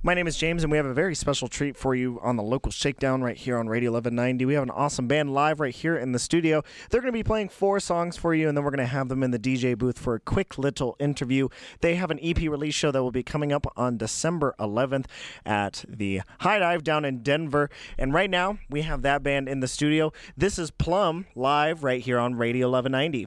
My name is James, and we have a very special treat for you on The Local Shakedown right here on Radio 1190. We have an awesome band live right here in the studio. They're going to be playing 4 songs for you, and then we're going to have them in the DJ booth for a quick little interview. They have an EP release show that will be coming up on December 11th at the High Dive down in Denver. And right now, we have that band in the studio. This is Plum live right here on Radio 1190.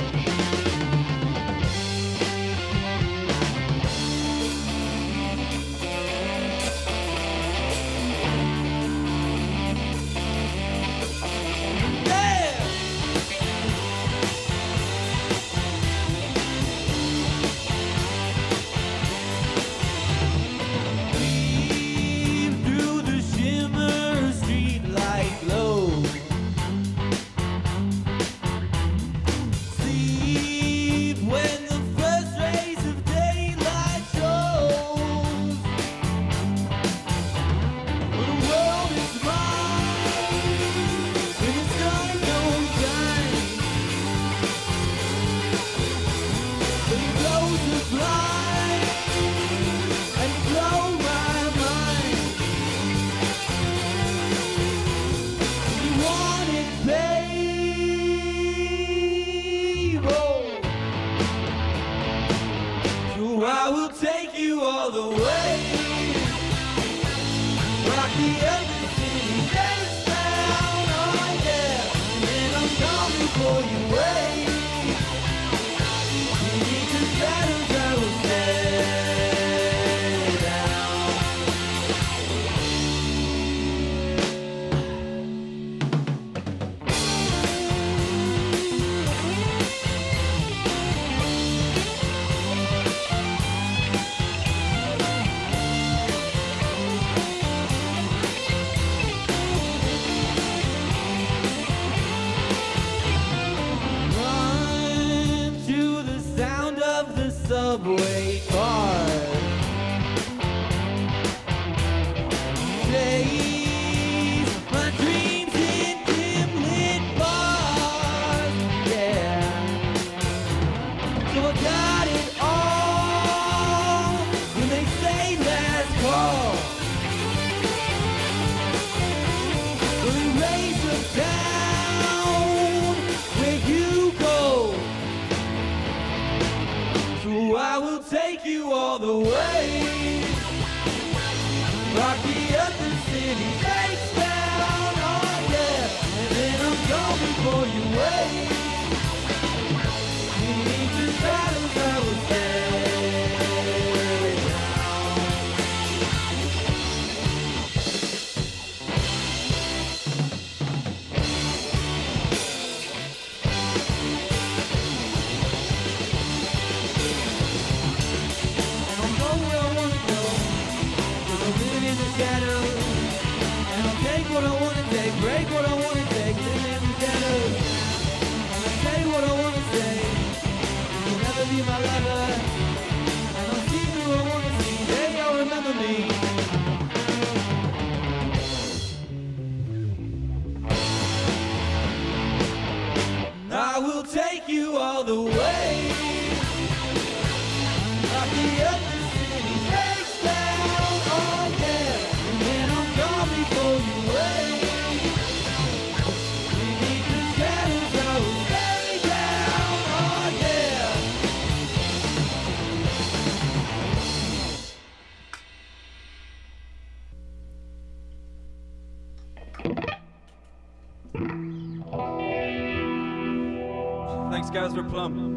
Guys, we're Plum.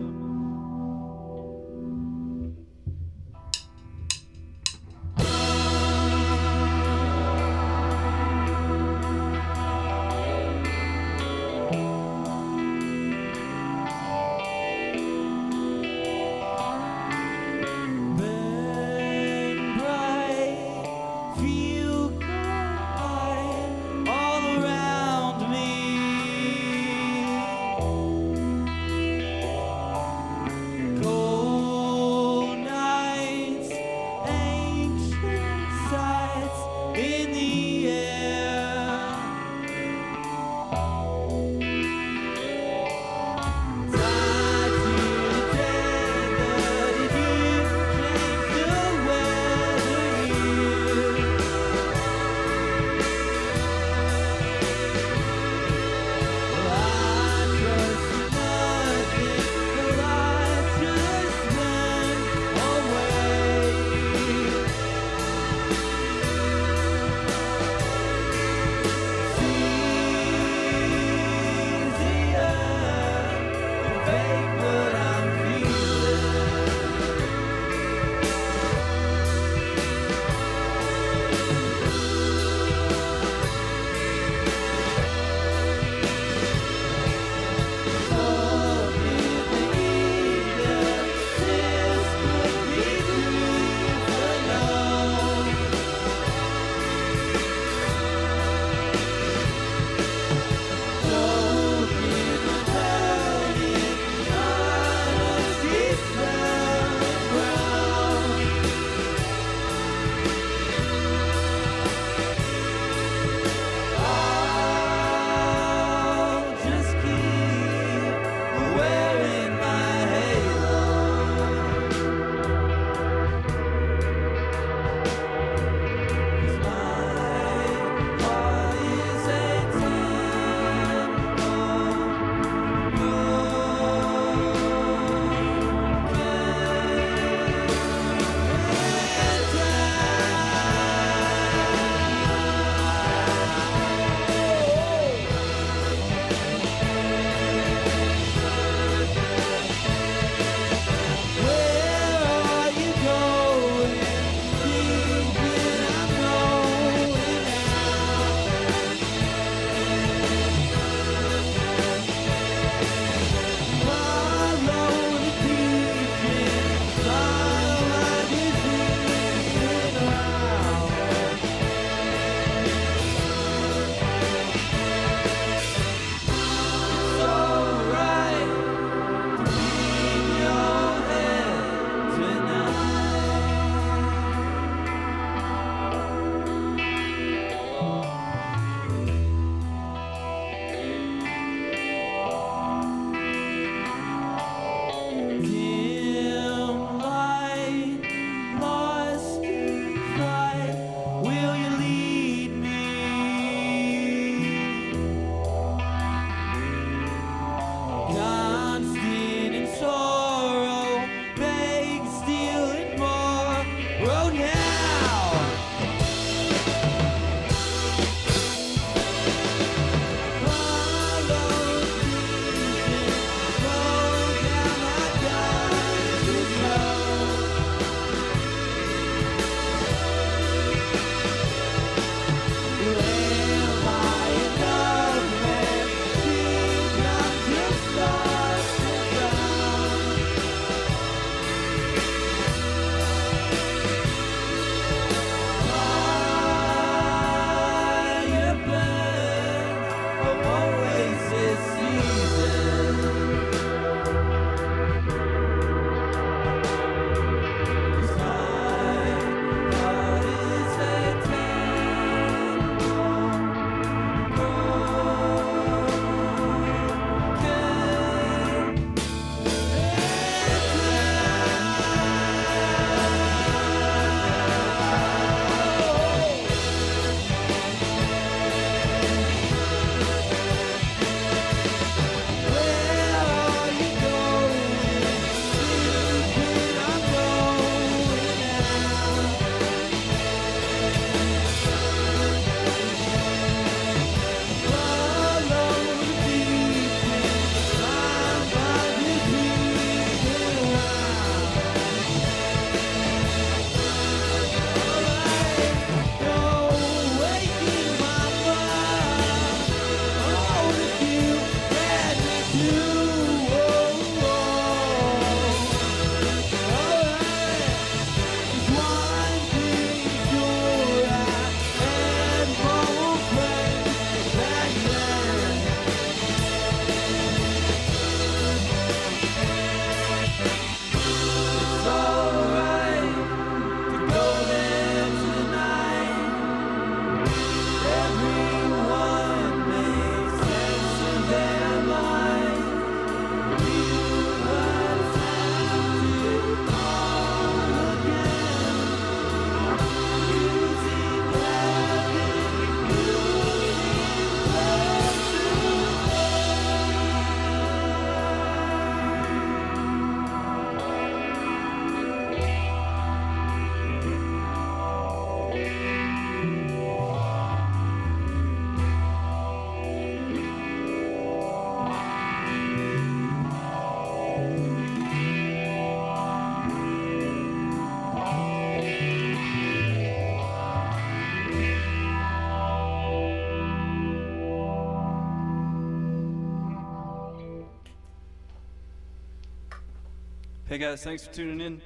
Hey guys, thanks for tuning in.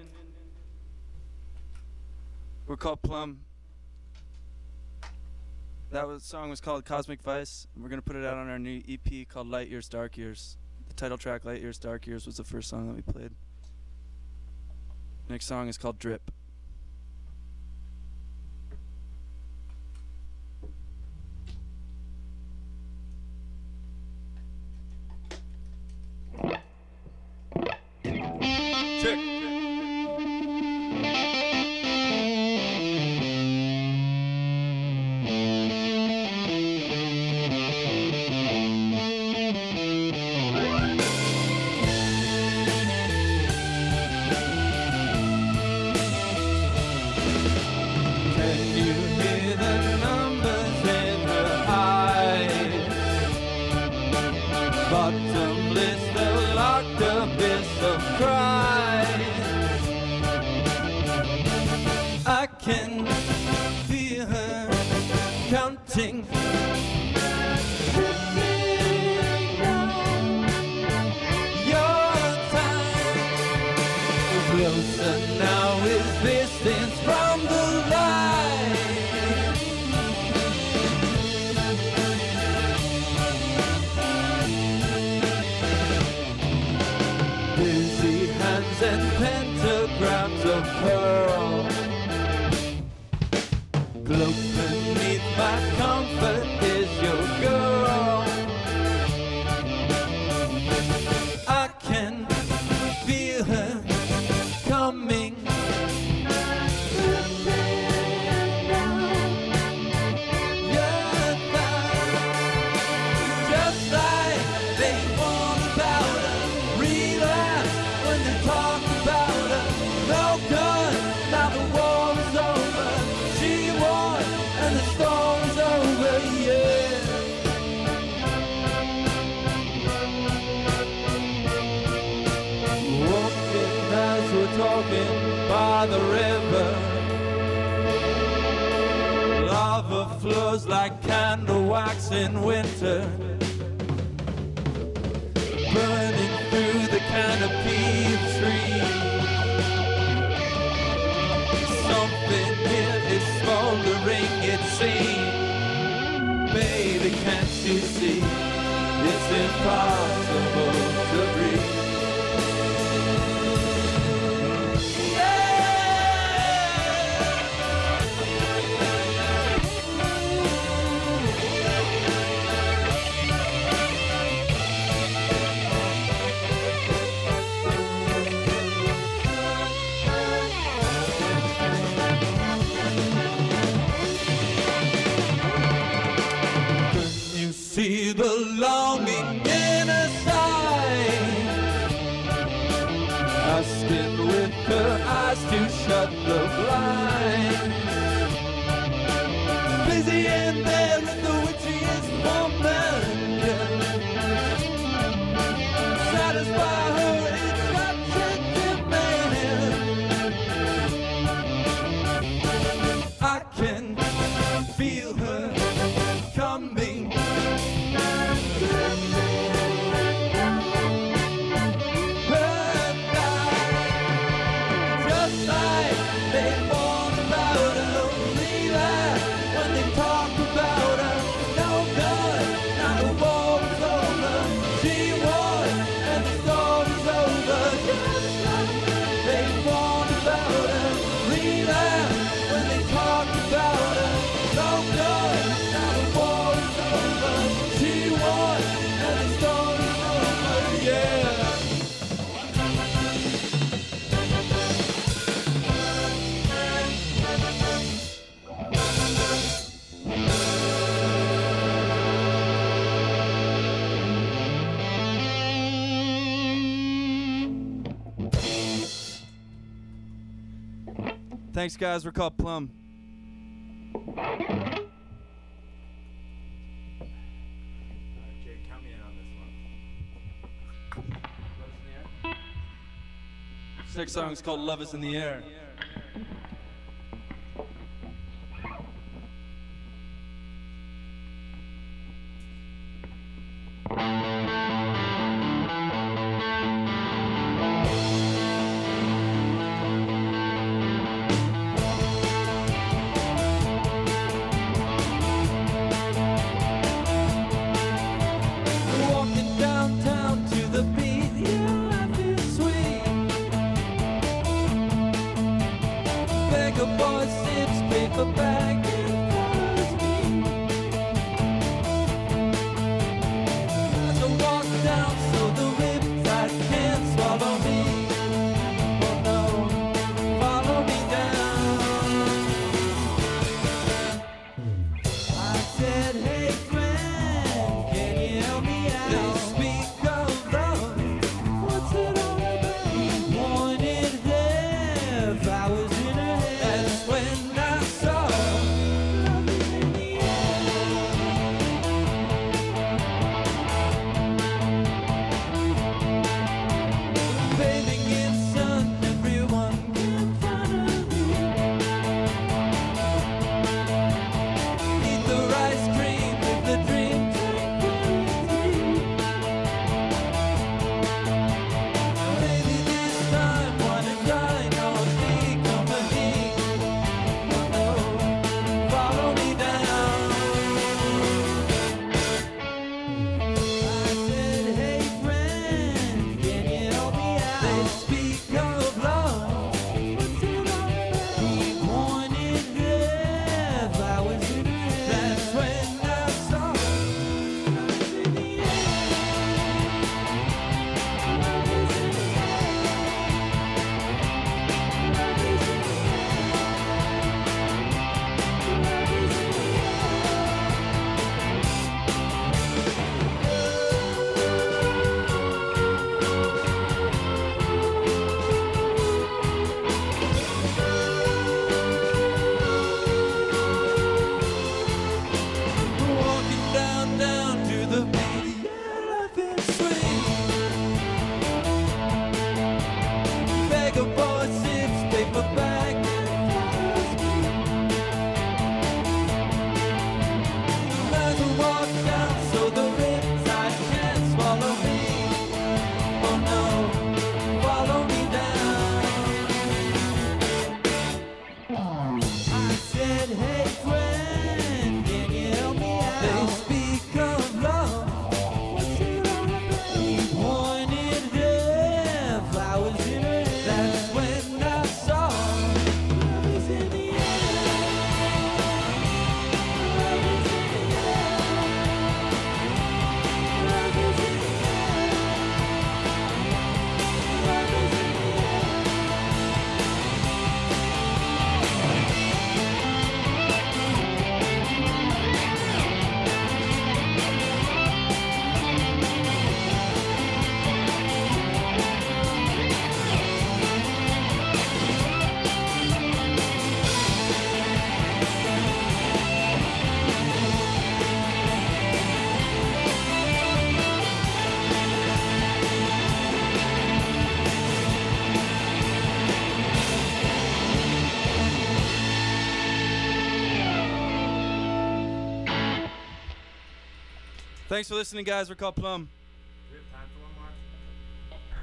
We're called Plum. That song was called Cosmic Vice, and we're going to put it out on our new EP called Light Years, Dark Years. The title track, Light Years, Dark Years, was the first song that we played. Next song is called Drip. Thanks, guys. We're called Plum. Jake, count me in on this one. Love is in the Air. Next song is called Love is in the Air. Thanks for listening, guys. We're called Plum.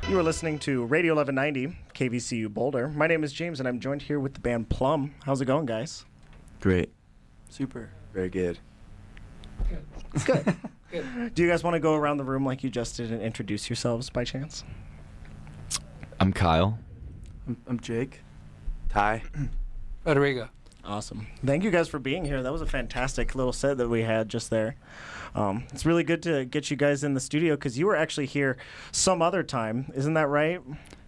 You are listening to Radio 1190, KVCU Boulder. My name is James, and I'm joined here with the band Plum. How's it going, guys? Great. Super. Very good. Good. Good. Do you guys want to go around the room like you just did and introduce yourselves by chance? I'm Kyle. I'm Jake. Ty. Rodrigo. Awesome. Thank you guys for being here. That was a fantastic little set that we had just there. It's really good to get you guys in the studio because you were actually here some other time. Isn't that right?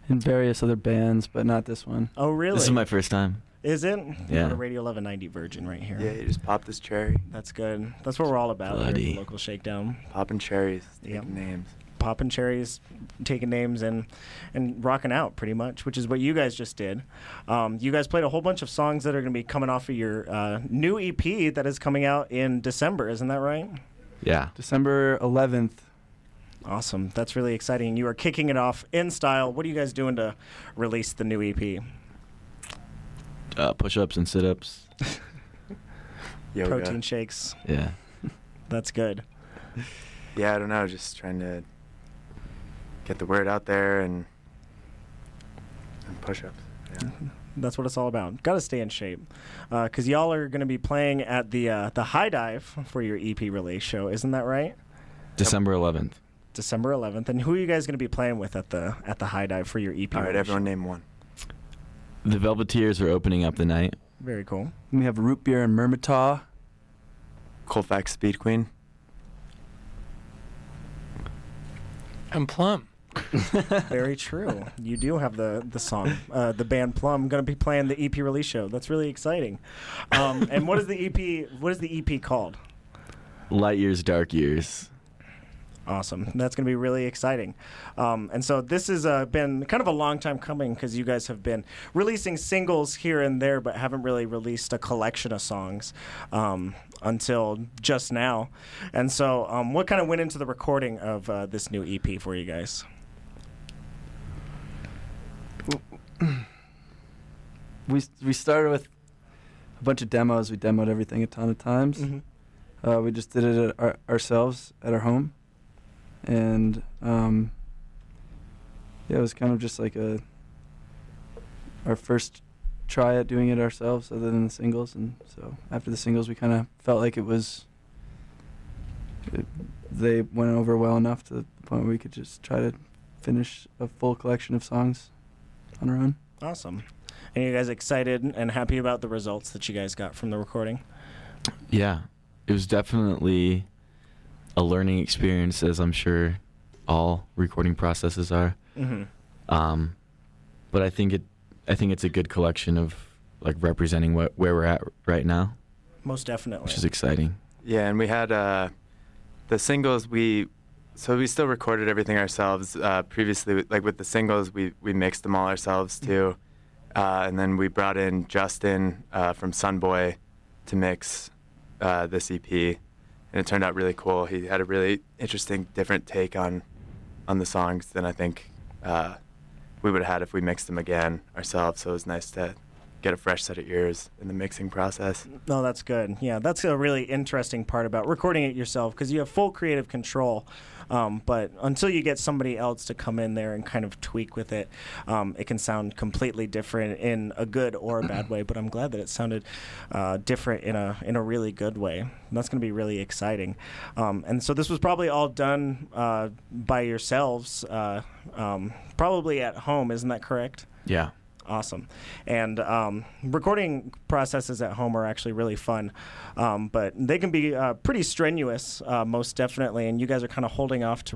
In various other bands, but not this one. Oh, really? This is my first time. Is it? Yeah. We're a Radio 1190 virgin right here. Yeah, you just pop this cherry. That's good. That's what we're all about here at The Local Shakedown. Popping cherries. Yep. Taking names. Popping cherries, taking names, and rocking out pretty much, which is what you guys just did. You guys played a whole bunch of songs that are going to be coming off of your new EP that is coming out in December. Isn't that right? Yeah. December 11th. Awesome. That's really exciting. You are kicking it off in style. What are you guys doing to release the new EP? Push-ups and sit-ups. Yoga. Protein shakes. Yeah. That's good. Yeah, I don't know. Just trying to get the word out there and push-ups. Yeah. That's what it's all about. Got to stay in shape because y'all are going to be playing at the High Dive for your EP release show. Isn't that right? December 11th. December 11th. And who are you guys going to be playing with at the High Dive for your EP? All right, everyone name one. The Velveteers are opening up the night. Very cool. We have Root Beer and Myrmita. Colfax Speed Queen. And Plum. Very true. You do have the song, the band Plum, going to be playing the EP release show. That's really exciting. And what is the EP? What is the EP called? Light Years, Dark Years. Awesome. That's going to be really exciting. And so this has been kind of a long time coming because you guys have been releasing singles here and there but haven't really released a collection of songs until just now. And so what kind of went into the recording of this new EP for you guys? We started with a bunch of demos. We demoed everything a ton of times. Mm-hmm. We just did it ourselves at our home. And it was kind of just like our first try at doing it ourselves other than the singles. And so after the singles, we kind of felt like they went over well enough to the point where we could just try to finish a full collection of songs on our own. Awesome. And you guys excited and happy about the results that you guys got from the recording? Yeah, it was definitely a learning experience, as I'm sure all recording processes are. Mm-hmm. But I think it's a good collection of like representing where we're at right now. Most definitely, which is exciting. Yeah, and we had the singles. We still recorded everything ourselves. Previously, like with the singles, we mixed them all ourselves too, and then we brought in Justin from Sunboy to mix this EP. And it turned out really cool. He had a really interesting, different take on the songs than I think we would have had if we mixed them again ourselves. So it was nice to get a fresh set of ears in the mixing process. No, that's good. Yeah, that's a really interesting part about recording it yourself because you have full creative control. But until you get somebody else to come in there and kind of tweak with it, it can sound completely different in a good or a bad way. But I'm glad that it sounded different in a really good way. And that's going to be really exciting. And so this was probably all done by yourselves, probably at home. Isn't that correct? Yeah. Awesome. And recording processes at home are actually really fun, but they can be pretty strenuous, most definitely, and you guys are kind of holding off to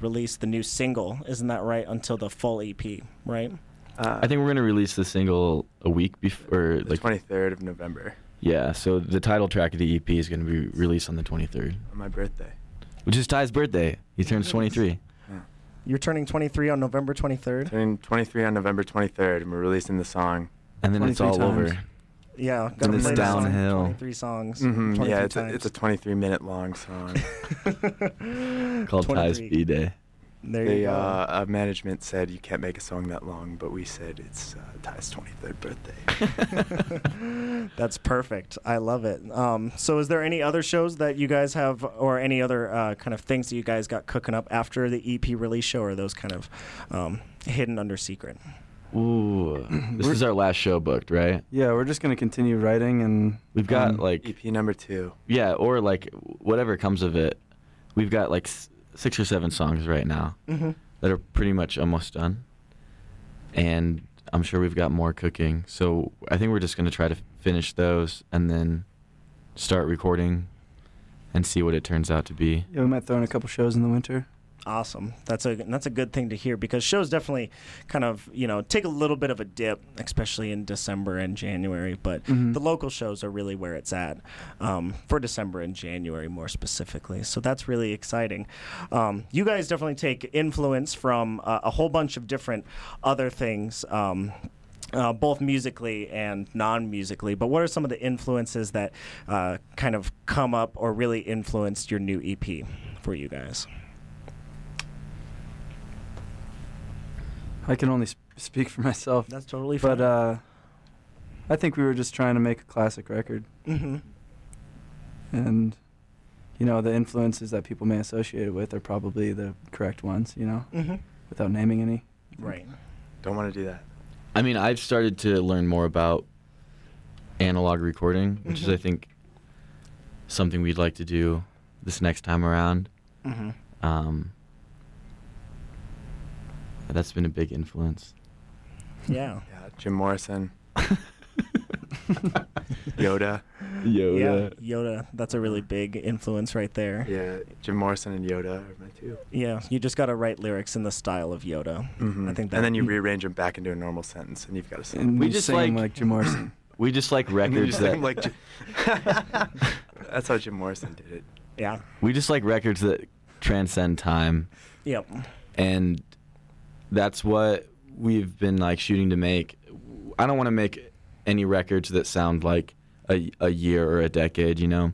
release the new single, isn't that right, until the full EP, right? I think we're going to release the single a week before. The 23rd of November. Yeah, so the title track of the EP is going to be released on the 23rd. On my birthday. Which is Ty's birthday. He turns 23. You're turning 23 on November 23rd? Turning 23 on November 23rd, and we're releasing the song. And then it's all times. Over. Yeah. And it's downhill. 23 songs. Mm-hmm. 23 it's a 23-minute long song. Called Ty's B-Day. There you go. Management said you can't make a song that long, but we said it's Ty's 23rd birthday. That's perfect. I love it. So is there any other shows that you guys have, or any other kind of things that you guys got cooking up after the EP release show, or those kind of hidden under secret? Ooh, this is our last show booked, right? Yeah, we're just gonna continue writing, and we've got like EP number 2. Yeah, or like whatever comes of it. We've got like 6 or 7 songs right now that are pretty much almost done, and I'm sure we've got more cooking. So I think we're just gonna try to finish those and then start recording and see what it turns out to be. Yeah, we might throw in a couple shows in the winter. Awesome. That's a good thing to hear, because shows definitely kind of, you know, take a little bit of a dip, especially in December and January, but the local shows are really where it's at for December and January more specifically. So that's really exciting. You guys definitely take influence from a whole bunch of different other things, both musically and non-musically, but what are some of the influences that kind of come up or really influenced your new EP for you guys? I can only speak for myself. That's totally fine. But I think we were just trying to make a classic record. And, you know, the influences that people may associate it with are probably the correct ones, you know, without naming any. Right. Don't want to do that. I mean, I've started to learn more about analog recording, which is, I think, something we'd like to do this next time around. That's been a big influence. Yeah. Yeah, Jim Morrison. Yoda. Yeah, Yoda. That's a really big influence right there. Yeah, Jim Morrison and Yoda are my two. Yeah, you just got to write lyrics in the style of Yoda. I think that. And then you rearrange them back into a normal sentence, and you've got to sing. And we just sing like Jim Morrison. We just like records that. That's how Jim Morrison did it. Yeah. We just like records that transcend time. Yep. And that's what we've been like shooting to make. I don't want to make any records that sound like a year or a decade, you know,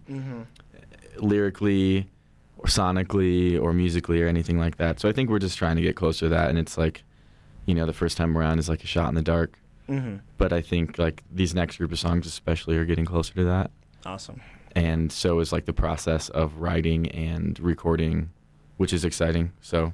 lyrically or sonically or musically or anything like that. So I think we're just trying to get closer to that. And it's like, you know, the first time around is like a shot in the dark. But I think like these next group of songs especially are getting closer to that. Awesome. And so is like the process of writing and recording, which is exciting. So,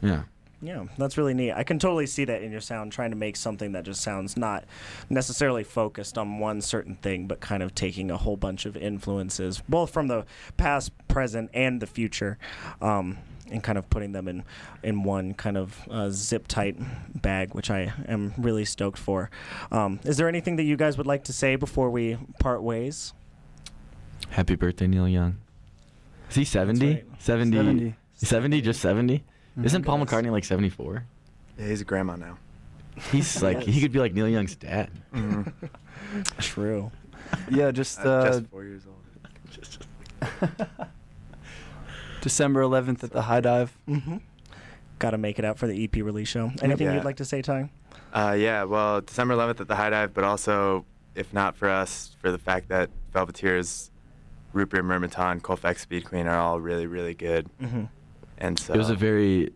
yeah. Yeah, that's really neat. I can totally see that in your sound, trying to make something that just sounds not necessarily focused on one certain thing, but kind of taking a whole bunch of influences, both from the past, present, and the future, and kind of putting them in one kind of zip-tight bag, which I am really stoked for. Is there anything that you guys would like to say before we part ways? Happy birthday, Neil Young. Is he 70? Right. 70. 70. 70, just 70? Isn't Paul McCartney like 74? Yeah, he's a grandma now. He's like, he could be like Neil Young's dad. True. Yeah, just 4 years old. December 11th at the High Dive. Got to make it out for the EP release show. Anything you'd like to say, Ty? Yeah, well, December 11th at the High Dive, but also, if not for us, for the fact that Velveteers, Root Beer, Myrmita, and Colfax Speed Queen are all really, really good. And so, it was a very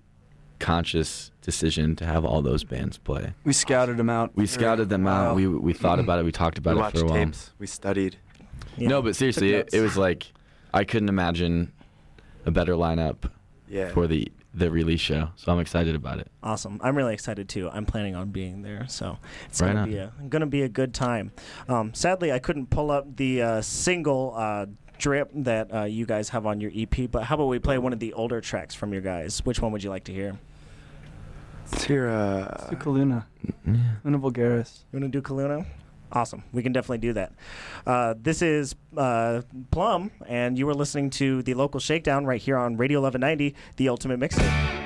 conscious decision to have all those bands play. We scouted them out. Wow. We thought about it. We talked about it for a while. We watched tapes. We studied. Yeah. No, but seriously, it was like I couldn't imagine a better lineup for the release show. So I'm excited about it. Awesome. I'm really excited too. I'm planning on being there. So it's gonna be a good time. Sadly, I couldn't pull up the single. Drip that you guys have on your EP, but how about we play one of the older tracks from your guys? Which one would you like to hear? Let's hear Kaluna. Luna Vulgaris. You want to do Kaluna? Awesome. We can definitely do that. This is Plum, and you are listening to The Local Shakedown right here on Radio 1190, The Ultimate Mixer.